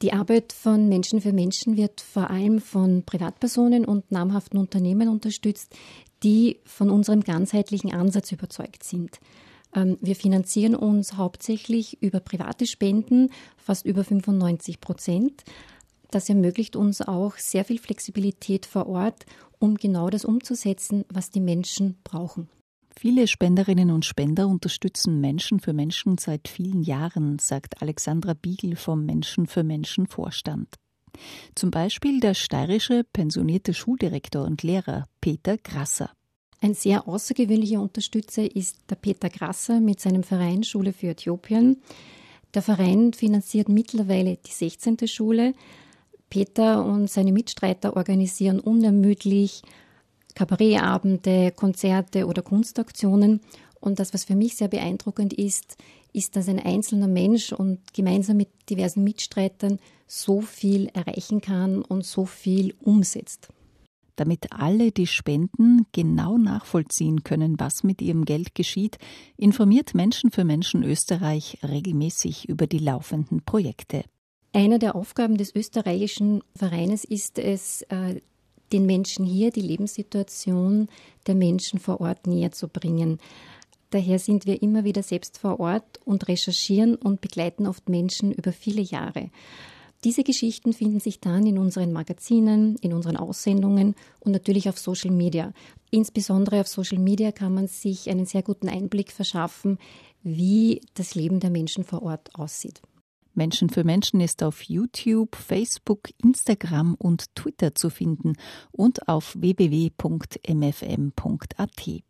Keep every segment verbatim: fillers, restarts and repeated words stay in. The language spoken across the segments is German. Die Arbeit von Menschen für Menschen wird vor allem von Privatpersonen und namhaften Unternehmen unterstützt, die von unserem ganzheitlichen Ansatz überzeugt sind. Wir finanzieren uns hauptsächlich über private Spenden, fast über fünfundneunzig Prozent. Das ermöglicht uns auch sehr viel Flexibilität vor Ort, um genau das umzusetzen, was die Menschen brauchen. Viele Spenderinnen und Spender unterstützen Menschen für Menschen seit vielen Jahren, sagt Alexandra Bigl vom Menschen für Menschen Vorstand. Zum Beispiel der steirische pensionierte Schuldirektor und Lehrer Peter Grasser. Ein sehr außergewöhnlicher Unterstützer ist der Peter Grasser mit seinem Verein Schule für Äthiopien. Der Verein finanziert mittlerweile die sechzehnte Schule. Peter und seine Mitstreiter organisieren unermüdlich Kabarettabende, Konzerte oder Kunstaktionen. Und das, was für mich sehr beeindruckend ist, ist, dass ein einzelner Mensch und gemeinsam mit diversen Mitstreitern so viel erreichen kann und so viel umsetzt. Damit alle, die spenden, genau nachvollziehen können, was mit ihrem Geld geschieht, informiert Menschen für Menschen Österreich regelmäßig über die laufenden Projekte. Eine der Aufgaben des österreichischen Vereines ist es, äh, den Menschen hier die Lebenssituation der Menschen vor Ort näher zu bringen. Daher sind wir immer wieder selbst vor Ort und recherchieren und begleiten oft Menschen über viele Jahre. Diese Geschichten finden sich dann in unseren Magazinen, in unseren Aussendungen und natürlich auf Social Media. Insbesondere auf Social Media kann man sich einen sehr guten Einblick verschaffen, wie das Leben der Menschen vor Ort aussieht. Menschen für Menschen ist auf YouTube, Facebook, Instagram und Twitter zu finden und auf w w w punkt m f m punkt a t.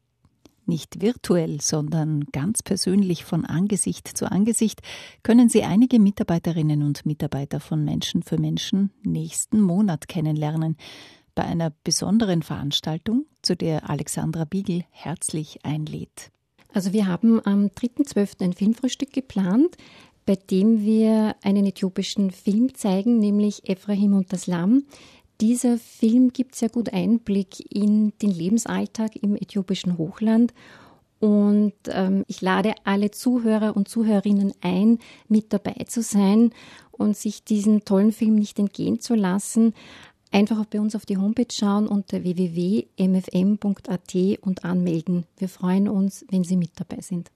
Nicht virtuell, sondern ganz persönlich von Angesicht zu Angesicht können Sie einige Mitarbeiterinnen und Mitarbeiter von Menschen für Menschen nächsten Monat kennenlernen. Bei einer besonderen Veranstaltung, zu der Alexandra Bigl herzlich einlädt. Also wir haben am dritter zwölfter ein Filmfrühstück geplant, bei dem wir einen äthiopischen Film zeigen, nämlich Ephraim und das Lamm. Dieser Film gibt sehr gut Einblick in den Lebensalltag im äthiopischen Hochland. Und ähm, ich lade alle Zuhörer und Zuhörerinnen ein, mit dabei zu sein und sich diesen tollen Film nicht entgehen zu lassen. Einfach bei uns auf die Homepage schauen unter w w w punkt m f m punkt a t und anmelden. Wir freuen uns, wenn Sie mit dabei sind.